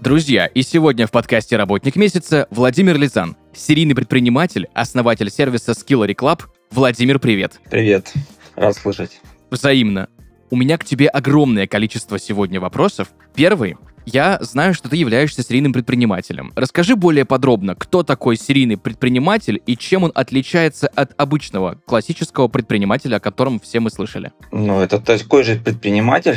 Друзья, и сегодня в подкасте «Работник месяца» Владимир Лизан, серийный предприниматель, основатель сервиса Skillary.Club. Владимир, привет. Привет. Рад слышать. Взаимно. У меня к тебе огромное количество сегодня вопросов. Первый. Я знаю, что ты являешься серийным предпринимателем. Расскажи более подробно, кто такой серийный предприниматель и чем он отличается от обычного классического предпринимателя, о котором все мы слышали. Ну, это такой же предприниматель,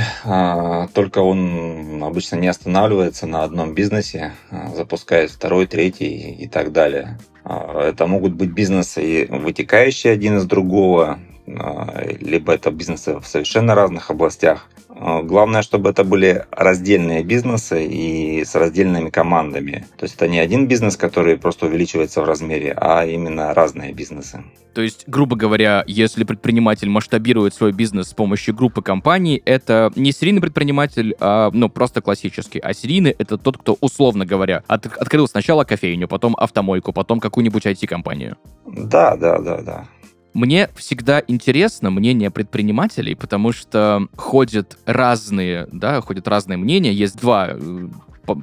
только он обычно не останавливается на одном бизнесе, запускает второй, третий и так далее. Это могут быть бизнесы, вытекающие один из другого, либо это бизнесы в совершенно разных областях. Главное, чтобы это были раздельные бизнесы и с раздельными командами. То есть это не один бизнес, который просто увеличивается в размере, а именно разные бизнесы. То есть, грубо говоря, если предприниматель масштабирует свой бизнес с помощью группы компаний, это не серийный предприниматель, а просто классический. А серийный — это тот, кто, условно говоря, открыл сначала кофейню, потом автомойку, потом какую-нибудь IT-компанию. Да. Мне всегда интересно мнение предпринимателей, потому что ходят разные мнения. Есть два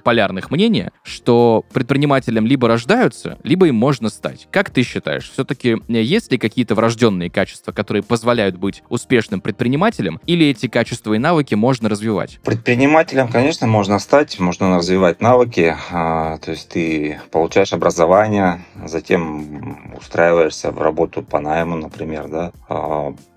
полярных мнения, что предпринимателям либо рождаются, либо им можно стать. Как ты считаешь, все-таки есть ли какие-то врожденные качества, которые позволяют быть успешным предпринимателем, или эти качества и навыки можно развивать? Предпринимателем, конечно, можно стать, можно развивать навыки, то есть ты получаешь образование, затем устраиваешься в работу по найму, например,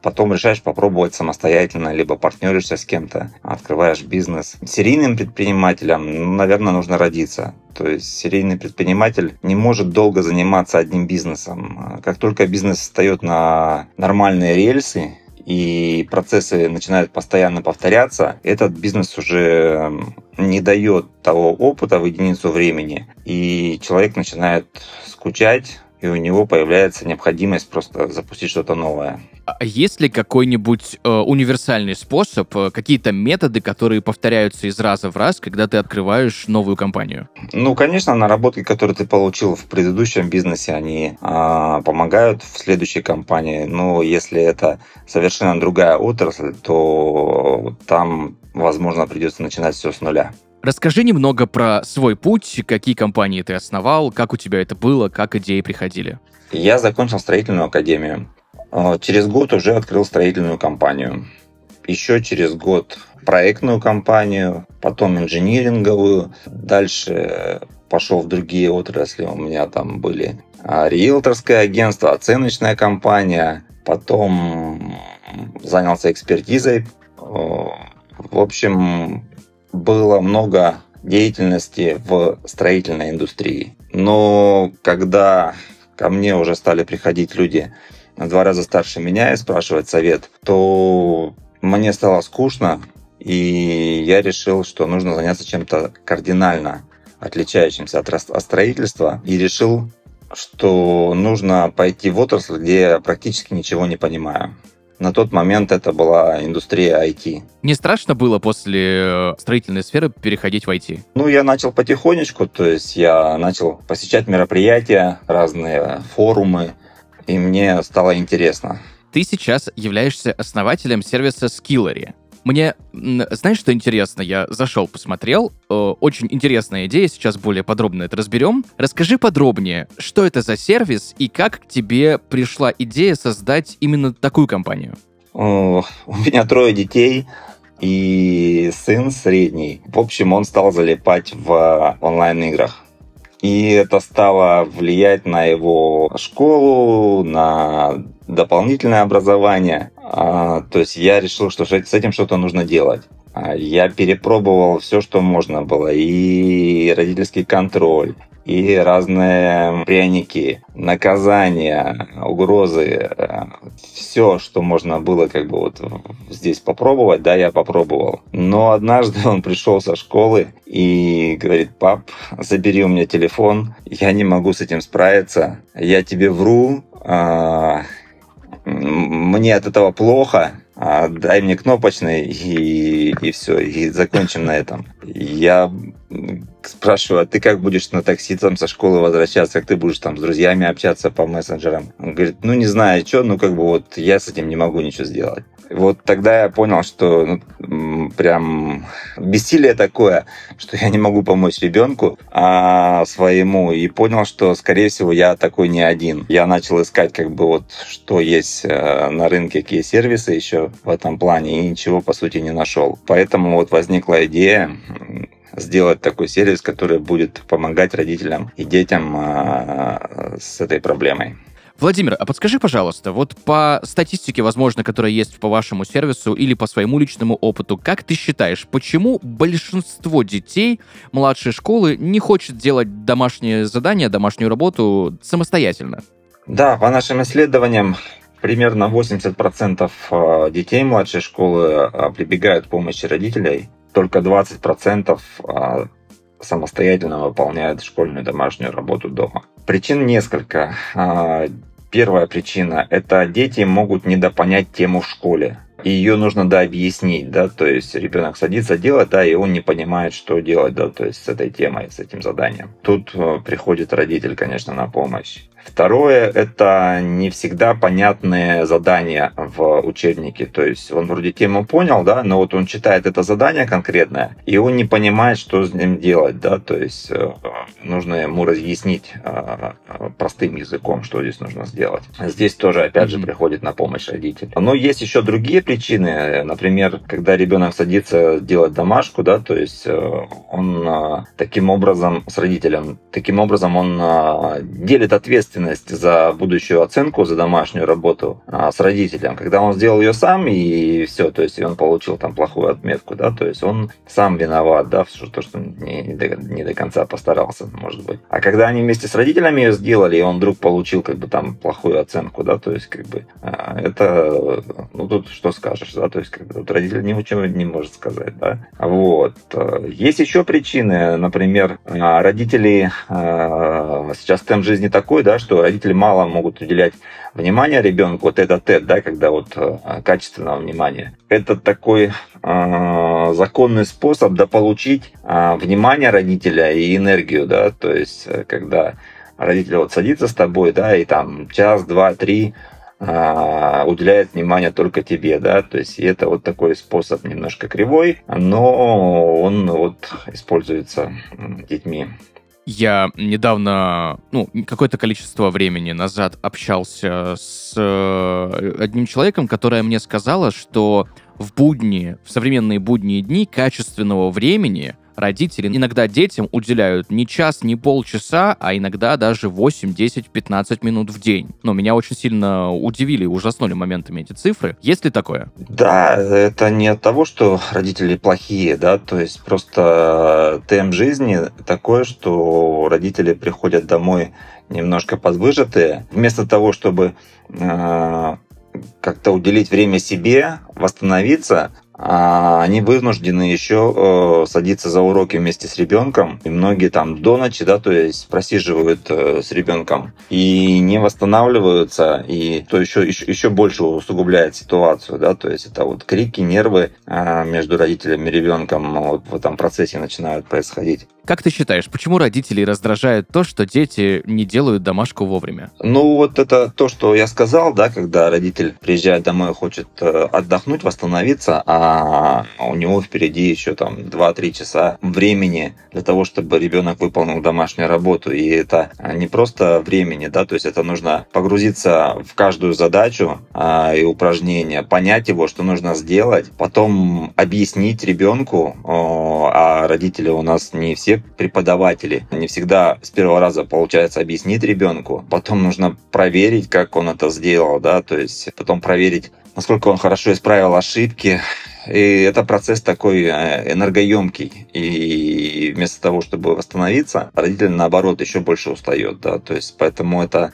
потом решаешь попробовать самостоятельно, либо партнеришься с кем-то, открываешь бизнес. Серийным предпринимателем, наверное, нужно родиться. То есть серийный предприниматель не может долго заниматься одним бизнесом. Как только бизнес встает на нормальные рельсы и процессы начинают постоянно повторяться, этот бизнес уже не дает того опыта в единицу времени, и человек начинает скучать, и у него появляется необходимость просто запустить что-то новое. А есть ли какой-нибудь универсальный способ, какие-то методы, которые повторяются из раза в раз, когда ты открываешь новую компанию? Ну, конечно, наработки, которые ты получил в предыдущем бизнесе, они помогают в следующей компании. Но если это совершенно другая отрасль, то там, возможно, придется начинать все с нуля. Расскажи немного про свой путь, какие компании ты основал, как у тебя это было, как идеи приходили. Я закончил строительную академию. Через год уже открыл строительную компанию. Еще через год проектную компанию, потом инжиниринговую. Дальше пошел в другие отрасли. У меня там были риэлторское агентство, оценочная компания. Потом занялся экспертизой. В общем, было много деятельности в строительной индустрии. Но когда ко мне уже стали приходить люди в 2 раза старше меня и спрашивать совет, то мне стало скучно, и я решил, что нужно заняться чем-то кардинально отличающимся от строительства, и решил, что нужно пойти в отрасль, где я практически ничего не понимаю. На тот момент это была индустрия IT. Не страшно было после строительной сферы переходить в IT? Я начал потихонечку, то есть я начал посещать мероприятия, разные форумы, и мне стало интересно. Ты сейчас являешься основателем сервиса Skillary. Мне, знаешь, что интересно? Я зашел, посмотрел. Очень интересная идея, сейчас более подробно это разберем. Расскажи подробнее, что это за сервис и как к тебе пришла идея создать именно такую компанию? У меня 3 детей и сын средний. В общем, он стал залипать в онлайн-играх. И это стало влиять на его школу, на дополнительное образование. То есть я решил, что с этим что-то нужно делать. Я перепробовал все, что можно было. И родительский контроль, и разные пряники, наказания, угрозы. Все, что можно было как бы вот здесь попробовать, да, я попробовал. Но однажды он пришел со школы и говорит: пап, забери у меня телефон, я не могу с этим справиться, я тебе вру, мне от этого плохо, дай мне кнопочный и все, и закончим на этом. Я спрашиваю: а ты как будешь на такси там со школы возвращаться, как ты будешь там с друзьями общаться по мессенджерам? Он говорит: ну не знаю, что, ну как бы вот я с этим не могу ничего сделать. Вот тогда я понял, что ну, прям бессилие такое, что я не могу помочь ребенку своему, и понял, что, скорее всего, я такой не один. Я начал искать, как бы вот, что есть на рынке, какие сервисы еще в этом плане, и ничего, по сути, не нашел. Поэтому вот возникла идея сделать такой сервис, который будет помогать родителям и детям с этой проблемой. Владимир, а подскажи, пожалуйста, вот по статистике, возможно, которая есть по вашему сервису или по своему личному опыту, как ты считаешь, почему большинство детей младшей школы не хочет делать домашние задания, домашнюю работу самостоятельно? Да, по нашим исследованиям, примерно 80% детей младшей школы прибегают к помощи родителей, только 20% самостоятельно выполняют школьную домашнюю работу дома. Причин несколько. Первая причина – это дети могут недопонять тему в школе. И ее нужно, да, объяснить, да, то есть ребенок садится делать, да, и он не понимает, что делать, да, то есть с этой темой, с этим заданием. Тут приходит родитель, конечно, на помощь. Второе, это не всегда понятные задания в учебнике, то есть он вроде тему понял, да, но вот он читает это задание конкретное, и он не понимает, что с ним делать, да, то есть нужно ему разъяснить простым языком, что здесь нужно сделать. Здесь тоже, опять же, приходит на помощь родитель. Но есть еще другие причины, например, когда ребенок садится делать домашку, да, то есть он таким образом с родителем, таким образом он делит ответственность за будущую оценку, за домашнюю работу с родителем. Когда он сделал ее сам и все, то есть он получил там плохую отметку, да, то есть он сам виноват, да, то, что не до конца постарался, может быть. А когда они вместе с родителями ее сделали, и он вдруг получил как бы там плохую оценку, да, то есть как бы это, ну тут что скажешь, да, то есть как бы, вот родитель ничего не может сказать, да. Вот. Есть еще причины, например, родители, сейчас темп жизни такой, да, что родители мало могут уделять внимание ребенку, вот тет-а-тет, да, когда вот качественного внимания. Это такой законный способ дополучить внимание родителя и энергию, да, то есть когда родитель вот садится с тобой, да, и там час, два, три уделяет внимание только тебе, да, то есть это вот такой способ немножко кривой, но он вот используется детьми. Я недавно, какое-то количество времени назад общался с одним человеком, которая мне сказала, что в современные будние дни качественного времени родители иногда детям уделяют не час, не полчаса, а иногда даже 8, 10, 15 минут в день. Но меня очень сильно удивили и ужаснули моментами эти цифры. Есть ли такое? Да, это не от того, что родители плохие, да, то есть просто темп жизни такой, что родители приходят домой немножко подвыжатые. Вместо того, чтобы как-то уделить время себе, восстановиться, они вынуждены еще садиться за уроки вместе с ребенком. И многие там до ночи, да, то есть просиживают с ребенком и не восстанавливаются, и то еще больше усугубляет ситуацию, да, то есть это вот крики, нервы между родителями и ребенком вот в этом процессе начинают происходить. Как ты считаешь, почему родителей раздражает то, что дети не делают домашку вовремя? Ну, вот это то, что я сказал, да, когда родитель приезжает домой и хочет отдохнуть, восстановиться, а у него впереди еще там 2-3 часа времени для того, чтобы ребенок выполнил домашнюю работу. И это не просто времени, да, то есть это нужно погрузиться в каждую задачу и упражнение, понять его, что нужно сделать, потом объяснить ребенку, а родители у нас не все преподаватели. Не всегда с первого раза получается объяснить ребенку. Потом нужно проверить, как он это сделал, да, то есть потом проверить, насколько он хорошо исправил ошибки, И это процесс такой энергоемкий. И вместо того, чтобы восстановиться, родитель, наоборот, еще больше устает. Да? То есть, поэтому это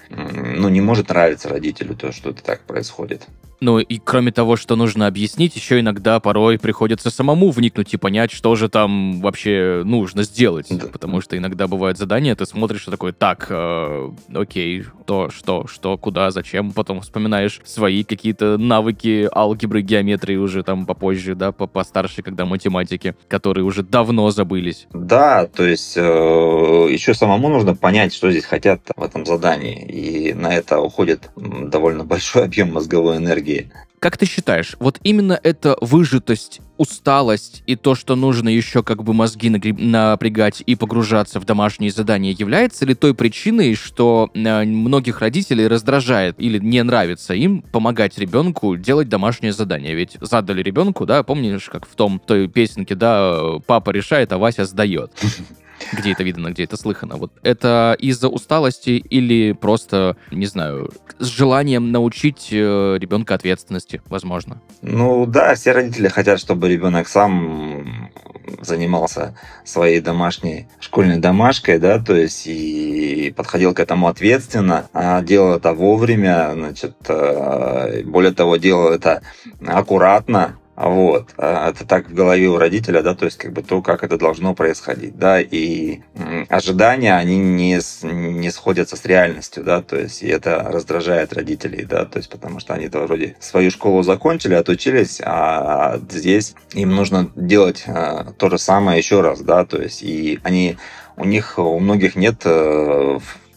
не может нравиться родителю, то, что это так происходит. Ну и кроме того, что нужно объяснить, еще иногда порой приходится самому вникнуть и понять, что же там вообще нужно сделать. Да. Потому что иногда бывают задания, ты смотришь и такой, так, окей, то, что, куда, зачем. Потом вспоминаешь свои какие-то навыки алгебры, геометрии уже там попозже, да, постарше, когда математики, которые уже давно забылись. Да, то есть еще самому нужно понять, что здесь хотят в этом задании. И на это уходит довольно большой объем мозговой энергии. Как ты считаешь, вот именно эта выжатость, усталость и то, что нужно еще как бы мозги напрягать и погружаться в домашние задания, является ли той причиной, что многих родителей раздражает или не нравится им помогать ребенку делать домашнее задание? Ведь задали ребенку, да, помнишь, как в той песенке, да, папа решает, а Вася сдает. Где это видно, где это слыхано. Вот это из-за усталости или просто, не знаю, с желанием научить ребенка ответственности, возможно? Да, все родители хотят, чтобы ребенок сам занимался своей домашней школьной домашкой, да, то есть и подходил к этому ответственно, делал это вовремя, значит, более того, делал это аккуратно. Вот, это так в голове у родителя, да, то есть как бы то, как это должно происходить, да, и ожидания, они не сходятся с реальностью, да, то есть и это раздражает родителей, да, то есть потому что они-то вроде свою школу закончили, отучились, а здесь им нужно делать то же самое еще раз, да, то есть и у многих нет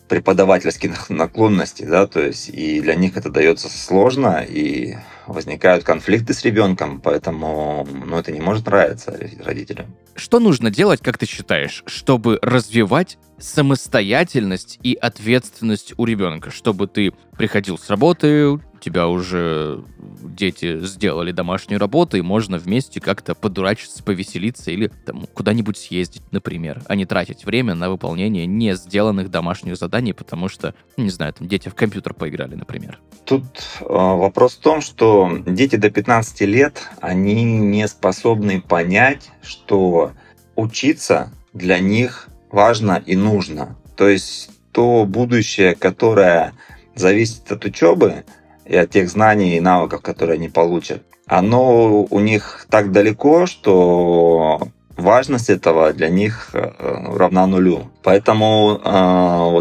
преподавательских наклонностей, да, то есть и для них это дается сложно, и возникают конфликты с ребенком, поэтому, это не может нравиться родителям. Что нужно делать, как ты считаешь, чтобы развивать самостоятельность и ответственность у ребенка? Чтобы ты приходил с работы, тебя уже дети сделали домашнюю работу, и можно вместе как-то подурачиться, повеселиться или там, куда-нибудь съездить, например, а не тратить время на выполнение не сделанных домашних заданий, потому что, не знаю, там дети в компьютер поиграли, например. Тут вопрос в том, что дети до 15 лет, они не способны понять, что учиться для них важно и нужно. То есть то будущее, которое зависит от учебы, и от тех знаний и навыков, которые они получат. Оно у них так далеко, что важность этого для них равна нулю. Поэтому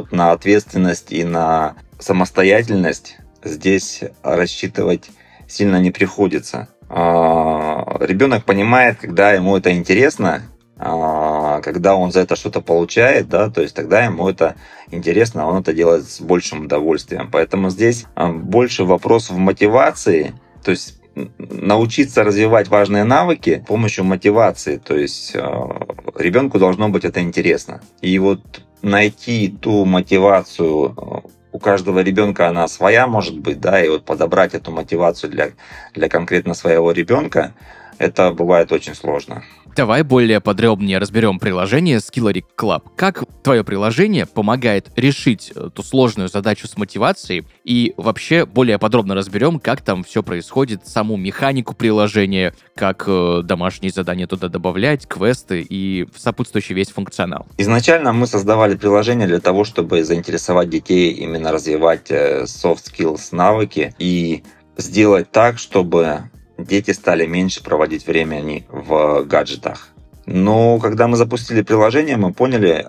на ответственность и на самостоятельность здесь рассчитывать сильно не приходится. Ребенок понимает, когда ему это интересно, когда он за это что-то получает, да, то есть тогда ему это интересно, он это делает с большим удовольствием. Поэтому здесь больше вопрос в мотивации, то есть научиться развивать важные навыки с помощью мотивации, то есть ребенку должно быть это интересно. И вот найти ту мотивацию, у каждого ребенка она своя может быть, да, и вот подобрать эту мотивацию для конкретно своего ребенка, это бывает очень сложно. Давай более подробнее разберем приложение Skillary.Club. Как твое приложение помогает решить эту сложную задачу с мотивацией? И вообще более подробно разберем, как там все происходит, саму механику приложения, как домашние задания туда добавлять, квесты и сопутствующий весь функционал. Изначально мы создавали приложение для того, чтобы заинтересовать детей, именно развивать soft skills, навыки и сделать так, чтобы дети стали меньше проводить времени в гаджетах. Но когда мы запустили приложение, мы поняли,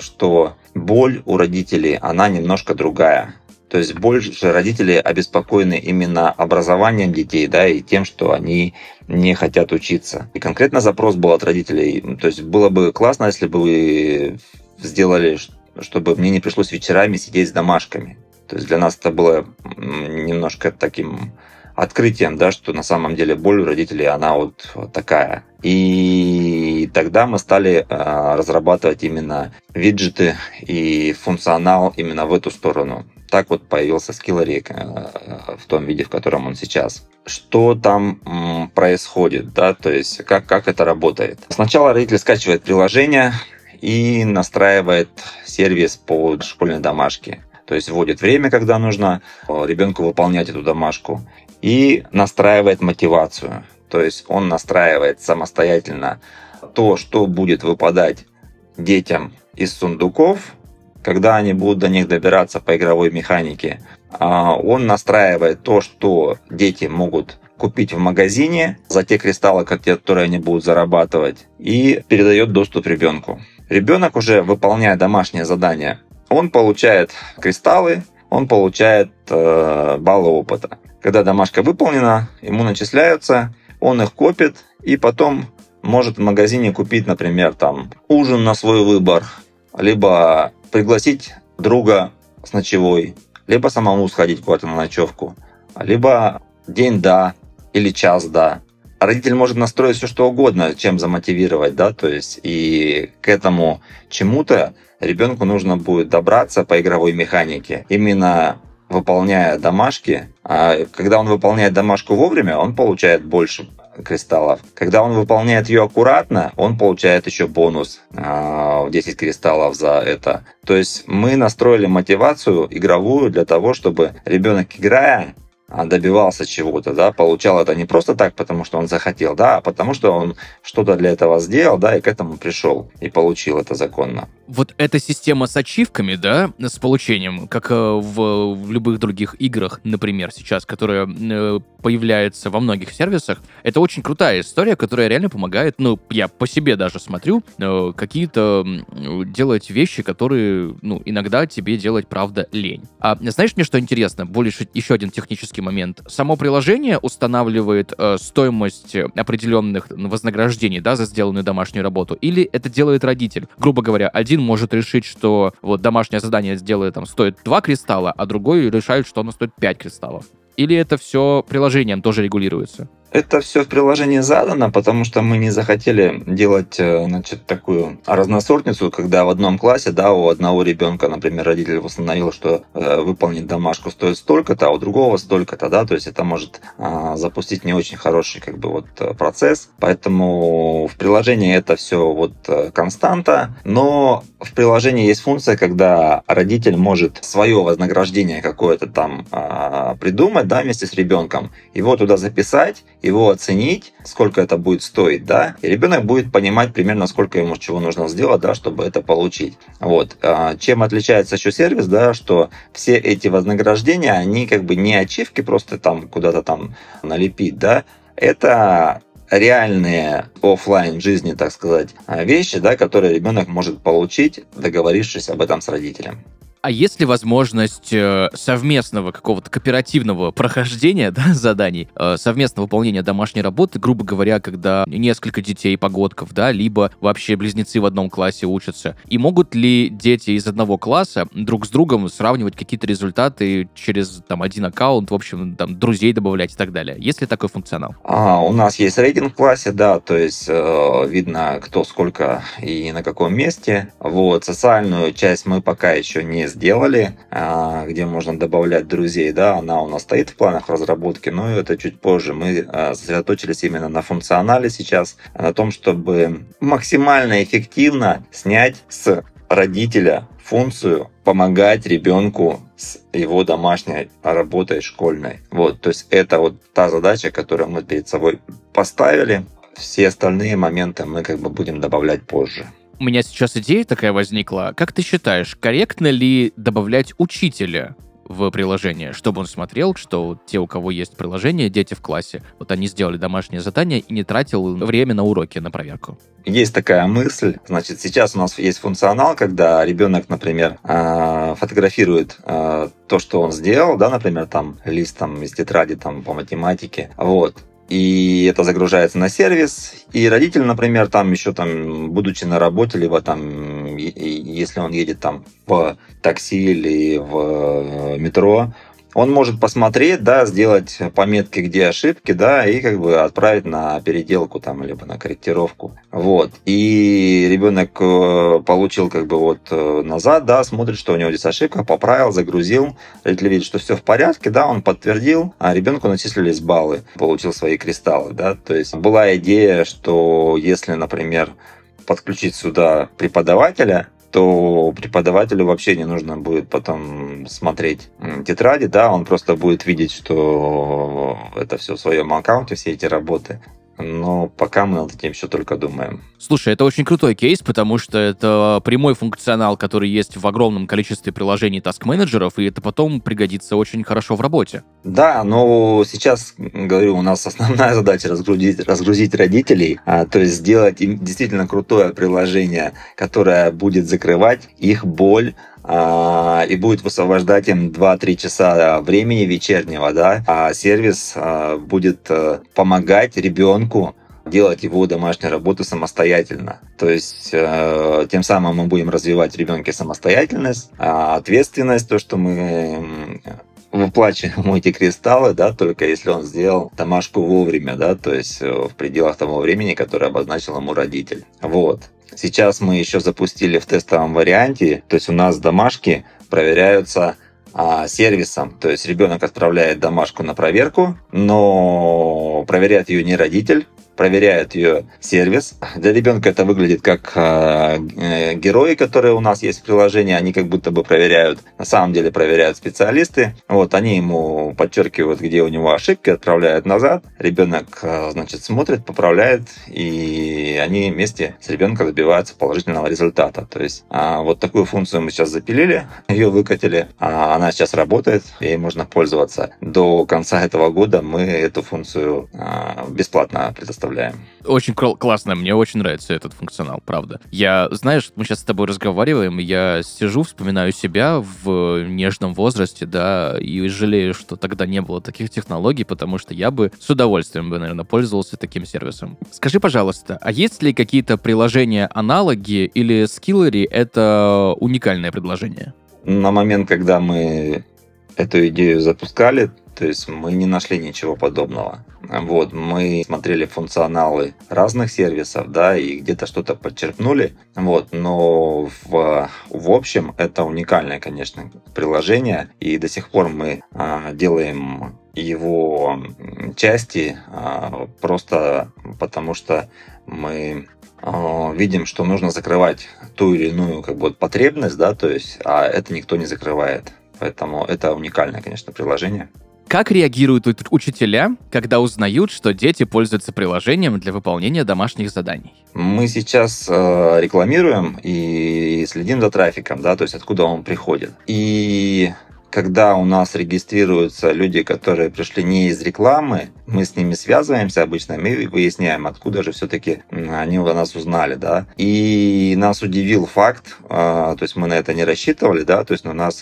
что боль у родителей, она немножко другая. То есть больше родители обеспокоены именно образованием детей, да, и тем, что они не хотят учиться. И конкретно запрос был от родителей. То есть было бы классно, если бы вы сделали, чтобы мне не пришлось вечерами сидеть с домашками. То есть для нас это было немножко таким открытием, да, что на самом деле боль у родителей, она вот такая. И тогда мы стали разрабатывать именно виджеты и функционал именно в эту сторону. Так вот появился Skillary в том виде, в котором он сейчас. Что там происходит, да, то есть как это работает. Сначала родитель скачивает приложение и настраивает сервис по школьной домашке. То есть вводит время, когда нужно ребенку выполнять эту домашку, и настраивает мотивацию. То есть он настраивает самостоятельно то, что будет выпадать детям из сундуков, когда они будут до них добираться по игровой механике. Он настраивает то, что дети могут купить в магазине за те кристаллы, которые они будут зарабатывать, и передает доступ ребенку. Ребенок, уже выполняя домашнее задание, он получает кристаллы, он получает баллы опыта. Когда домашка выполнена, ему начисляются, он их копит и потом может в магазине купить, например, там, ужин на свой выбор, либо пригласить друга с ночевой, либо самому сходить куда-то на ночевку, либо день да или час да. Родитель может настроить все, что угодно, чем замотивировать, да, то есть и к этому чему-то ребенку нужно будет добраться по игровой механике, именно выполняя домашки. А когда он выполняет домашку вовремя, он получает больше кристаллов. Когда он выполняет ее аккуратно, он получает еще бонус 10 кристаллов за это. То есть мы настроили мотивацию игровую для того, чтобы ребенок, играя, добивался чего-то, да, получал это не просто так, потому что он захотел, да, а потому что он что-то для этого сделал, да, и к этому пришел, и получил это законно. Вот эта система с ачивками, да, с получением, как в любых других играх, например, сейчас, которая появляется во многих сервисах, это очень крутая история, которая реально помогает, ну, я по себе даже смотрю, какие-то делать вещи, которые, ну, иногда тебе делать, правда, лень. А знаешь, мне что интересно, больше еще один технический момент. Само приложение устанавливает стоимость определенных вознаграждений, да, за сделанную домашнюю работу, или это делает родитель? Грубо говоря, один может решить, что вот домашнее задание сделает, там, стоит 2 кристалла, а другой решает, что оно стоит 5 кристаллов. Или это все приложением тоже регулируется? Это все в приложении задано, потому что мы не захотели делать, значит, такую разносортницу, когда в одном классе, да, у одного ребенка, например, родитель установил, что выполнить домашку стоит столько-то, а у другого столько-то, да, то есть это может запустить не очень хороший, как бы, вот, процесс. Поэтому в приложении это все вот константа, но в приложении есть функция, когда родитель может свое вознаграждение какое-то там придумать, да, вместе с ребенком, его туда записать, его оценить, сколько это будет стоить, да, и ребенок будет понимать примерно, сколько ему чего нужно сделать, да, чтобы это получить. Вот. Чем отличается еще сервис, да, что все эти вознаграждения, они как бы не ачивки просто там куда-то там налепить, да, это реальные офлайн жизни, так сказать, вещи, да, которые ребенок может получить, договорившись об этом с родителем. А есть ли возможность совместного какого-то кооперативного прохождения, да, заданий, совместного выполнения домашней работы, грубо говоря, когда несколько детей, погодков, да, либо вообще близнецы в одном классе учатся? И могут ли дети из одного класса друг с другом сравнивать какие-то результаты через, там, один аккаунт, в общем, там, друзей добавлять и так далее? Есть ли такой функционал? У нас есть рейтинг в классе, да, то есть видно, кто сколько и на каком месте. Вот, социальную часть мы пока еще не сделали, где можно добавлять друзей, да, она у нас стоит в планах разработки, но это чуть позже. Мы сосредоточились именно на функционале сейчас, на том, чтобы максимально эффективно снять с родителя функцию помогать ребенку с его домашней работой школьной. Вот, то есть это вот та задача, которую мы перед собой поставили. Все остальные моменты мы как бы будем добавлять позже. У меня сейчас идея такая возникла. Как ты считаешь, корректно ли добавлять учителя в приложение, чтобы он смотрел, что те, у кого есть приложение, дети в классе, вот они сделали домашнее задание и не тратил время на уроки, на проверку? Есть такая мысль. Значит, сейчас у нас есть функционал, когда ребенок, например, фотографирует то, что он сделал, да, например, там лист там из тетради там по математике, вот. И это загружается на сервис, и родитель, например, там еще там, будучи на работе, либо там, если он едет там в такси или в метро, он может посмотреть, да, сделать пометки, где ошибки, да, и как бы отправить на переделку там, либо на корректировку. Вот. И ребенок получил как бы вот назад, да, смотрит, что у него здесь ошибка, поправил, загрузил. Родитель видит, что все в порядке, да, он подтвердил, а ребенку начислились баллы, получил свои кристаллы, да. То есть была идея, что если, например, подключить сюда преподавателя, то преподавателю вообще не нужно будет потом смотреть тетради, да, он просто будет видеть, что это все в своем аккаунте, все эти работы. Но пока мы над этим все только думаем. Слушай, это очень крутой кейс, потому что это прямой функционал, который есть в огромном количестве приложений таск-менеджеров, и это потом пригодится очень хорошо в работе. Да, но сейчас, говорю, у нас основная задача разгрузить родителей, то есть сделать им действительно крутое приложение, которое будет закрывать их боль, и будет высвобождать им 2-3 часа времени вечернего, да, а сервис будет помогать ребенку делать его домашнюю работу самостоятельно. То есть тем самым мы будем развивать в ребенке самостоятельность, ответственность, то, что мы выплачиваем эти кристаллы, да, только если он сделал домашку вовремя, да, то есть в пределах того времени, которое обозначил ему родитель. Вот. Сейчас мы еще запустили в тестовом варианте, то есть у нас домашки проверяются сервисом, то есть ребенок отправляет домашку на проверку, но проверяет ее не родитель, проверяет ее сервис. Для ребенка это выглядит как герои, которые у нас есть в приложении, они как будто бы проверяют, на самом деле проверяют специалисты. Вот, они ему подчеркивают, где у него ошибки, отправляют назад. Ребенок, значит, смотрит, поправляет, и они вместе с ребенком добиваются положительного результата. То есть вот такую функцию мы сейчас запилили, ее выкатили, она сейчас работает, ей можно пользоваться. До конца этого года мы эту функцию бесплатно предоставим. Очень классно, мне очень нравится этот функционал, правда. Я, знаешь, мы сейчас с тобой разговариваем, я сижу, вспоминаю себя в нежном возрасте, да, и жалею, что тогда не было таких технологий, потому что я бы с удовольствием, наверное, пользовался таким сервисом. Скажи, пожалуйста, а есть ли какие-то приложения-аналоги, или Skillary — это уникальное предложение? На момент, когда мы эту идею запускали, то есть мы не нашли ничего подобного. Вот, мы смотрели функционалы разных сервисов, да, и где-то что-то подчеркнули. Вот, но в общем это уникальное, конечно, приложение. И до сих пор мы делаем его части просто потому, что мы видим, что нужно закрывать ту или иную как бы потребность, да, то есть, а это никто не закрывает. Поэтому это уникальное, конечно, приложение. Как реагируют учителя, когда узнают, что дети пользуются приложением для выполнения домашних заданий? Мы сейчас рекламируем и следим за трафиком, да, то есть откуда он приходит. И когда у нас регистрируются люди, которые пришли не из рекламы, мы с ними связываемся обычно, мы выясняем, откуда же все-таки они у нас узнали, да. И нас удивил факт, то есть мы на это не рассчитывали, да, то есть но нас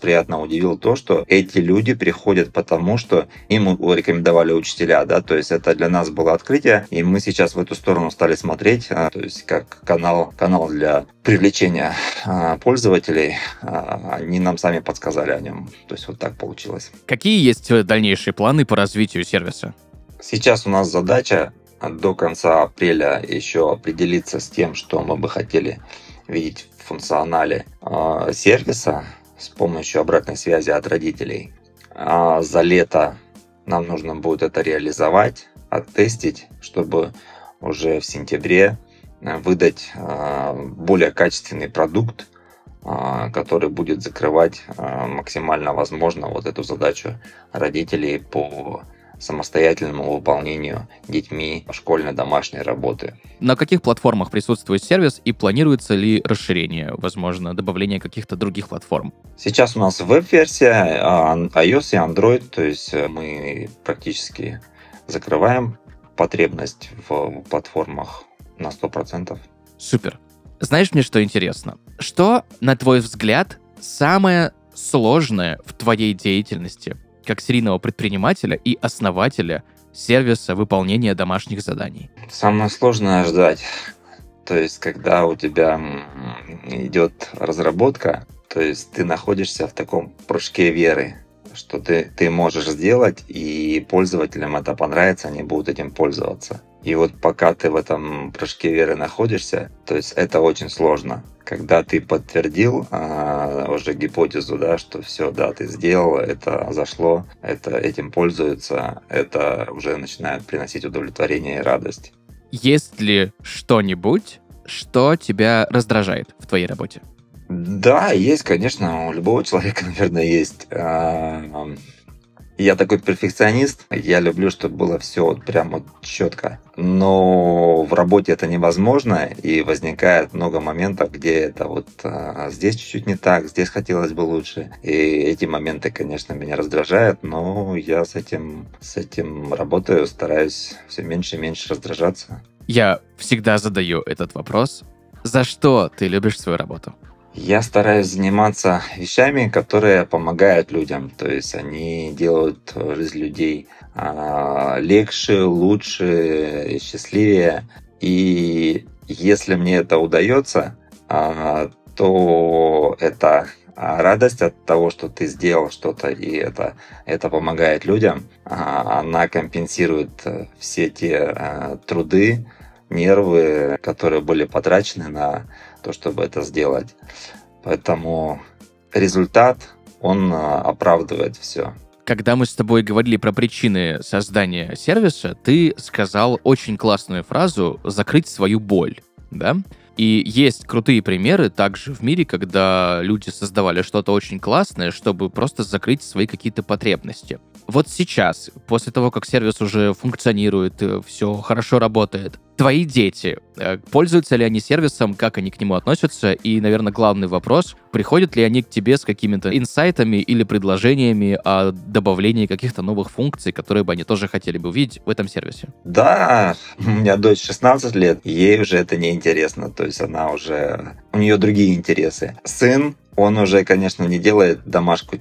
приятно удивило то, что эти люди приходят потому, что им рекомендовали учителя, да, то есть это для нас было открытие, и мы сейчас в эту сторону стали смотреть, то есть как канал для привлечения пользователей, они нам сами подсказали о нем. То есть вот так получилось. Какие есть дальнейшие планы по развитию сервиса? Сейчас у нас задача до конца апреля еще определиться с тем, что мы бы хотели видеть в функционале сервиса с помощью обратной связи от родителей. За лето нам нужно будет это реализовать, оттестить, чтобы уже в сентябре выдать более качественный продукт, который будет закрывать максимально возможно вот эту задачу родителей по самостоятельному выполнению детьми школьной домашней работы. На каких платформах присутствует сервис и планируется ли расширение, возможно, добавление каких-то других платформ? Сейчас у нас веб-версия, iOS и Android, то есть мы практически закрываем потребность в платформах на 100%. Супер. Знаешь, мне что интересно? Что, на твой взгляд, самое сложное в твоей деятельности как серийного предпринимателя и основателя сервиса выполнения домашних заданий? Самое сложное — ждать. То есть, когда у тебя идет разработка, то есть ты находишься в таком прыжке веры, что ты можешь сделать, и пользователям это понравится, они будут этим пользоваться. И вот пока ты в этом прыжке веры находишься, то есть это очень сложно. Когда ты подтвердил уже гипотезу, да, что все, да, ты сделал, это зашло, это этим пользуются, это уже начинает приносить удовлетворение и радость. Есть ли что-нибудь, что тебя раздражает в твоей работе? Да, есть, конечно, у любого человека, наверное, есть. Я такой перфекционист, я люблю, чтобы было все вот прям вот четко. Но в работе это невозможно, и возникает много моментов, где это вот здесь чуть-чуть не так, здесь хотелось бы лучше. И эти моменты, конечно, меня раздражают, но я с этим работаю, стараюсь все меньше и меньше раздражаться. Я всегда задаю этот вопрос. За что ты любишь свою работу? Я стараюсь заниматься вещами, которые помогают людям. То есть они делают жизнь людей легче, лучше, счастливее. И если мне это удается, то это радость от того, что ты сделал что-то, и это помогает людям. Она компенсирует все те труды, нервы, которые были потрачены на то, чтобы это сделать. Поэтому результат, он оправдывает все. Когда мы с тобой говорили про причины создания сервиса, ты сказал очень классную фразу «закрыть свою боль», да? И есть крутые примеры также в мире, когда люди создавали что-то очень классное, чтобы просто закрыть свои какие-то потребности. Вот сейчас, после того, как сервис уже функционирует, все хорошо работает, твои дети, пользуются ли они сервисом, как они к нему относятся? И, наверное, главный вопрос, приходят ли они к тебе с какими-то инсайтами или предложениями о добавлении каких-то новых функций, которые бы они тоже хотели бы увидеть в этом сервисе? Да, у меня дочь 16 лет, ей уже это неинтересно, то есть у нее другие интересы. Сын, он уже, конечно, не делает домашку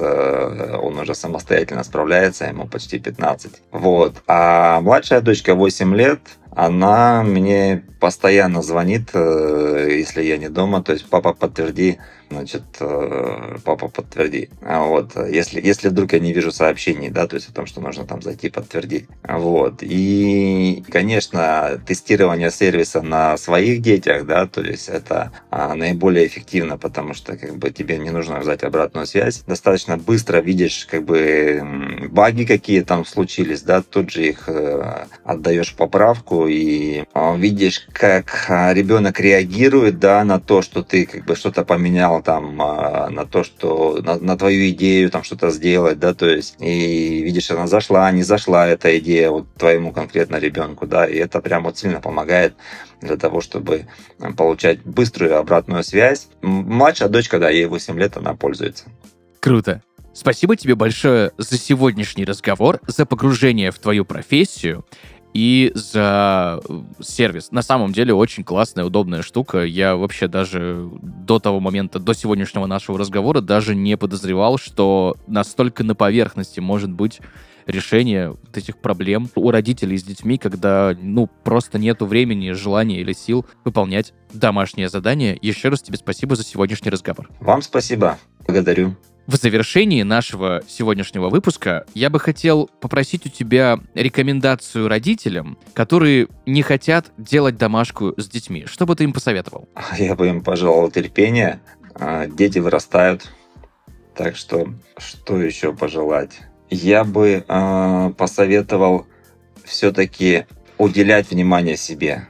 он уже самостоятельно справляется, ему почти 15. Вот. А младшая дочка 8 лет, она мне постоянно звонит, если я не дома, то есть папа, подтверди, папа, подтверди. Вот. Если вдруг я не вижу сообщений, да, то есть о том, что нужно там зайти, подтвердить. Вот. И, конечно, тестирование сервиса на своих детях, да, то есть это наиболее эффективно, потому что тебе не нужно ждать обратную связь. Достаточно быстро видишь баги, какие там случились, да, тут же их отдаешь в поправку и видишь, как ребенок реагирует, да, на то, что ты что-то поменял, там, на то, что на твою идею там что-то сделать, да, то есть, и видишь, она зашла, не зашла эта идея вот твоему конкретно ребенку, да, и это прям вот сильно помогает для того, чтобы получать быструю обратную связь. Младшая дочка, да, ей 8 лет, она пользуется. Круто. Спасибо тебе большое за сегодняшний разговор, за погружение в твою профессию и за сервис. На самом деле очень классная, удобная штука. Я вообще даже до того момента, до сегодняшнего нашего разговора даже не подозревал, что настолько на поверхности может быть решение вот этих проблем у родителей с детьми, когда, просто нету времени, желания или сил выполнять домашнее задание. Еще раз тебе спасибо за сегодняшний разговор. Вам спасибо. Благодарю. В завершении нашего сегодняшнего выпуска я бы хотел попросить у тебя рекомендацию родителям, которые не хотят делать домашку с детьми. Что бы ты им посоветовал? Я бы им пожелал терпения. Дети вырастают. Так что, что еще пожелать? Я бы посоветовал все-таки уделять внимание себе.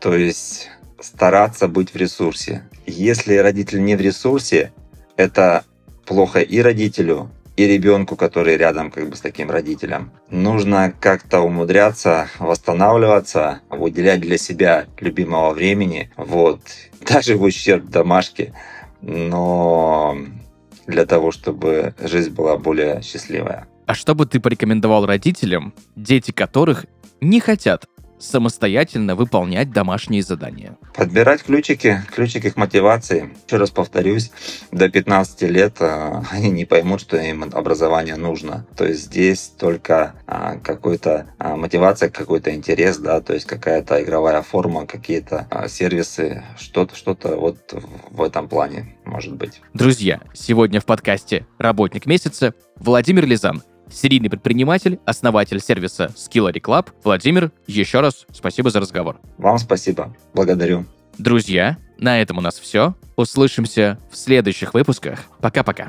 То есть стараться быть в ресурсе. Если родитель не в ресурсе, это плохо и родителю, и ребенку, который рядом с таким родителем. Нужно как-то умудряться, восстанавливаться, уделять для себя любимого времени, вот, даже в ущерб домашке, но для того, чтобы жизнь была более счастливая. А что бы ты порекомендовал родителям, дети которых не хотят самостоятельно выполнять домашние задания? Подбирать ключики к мотивации. Еще раз повторюсь, до 15 лет они не поймут, что им образование нужно. То есть здесь только какая-то мотивация, какой-то интерес, да, то есть какая-то игровая форма, какие-то сервисы, что-то вот в этом плане может быть. Друзья, сегодня в подкасте «Работник месяца» Владимир Лизан, серийный предприниматель, основатель сервиса Skillary.Club. Владимир, еще раз спасибо за разговор. Вам спасибо. Благодарю. Друзья, на этом у нас все. Услышимся в следующих выпусках. Пока-пока.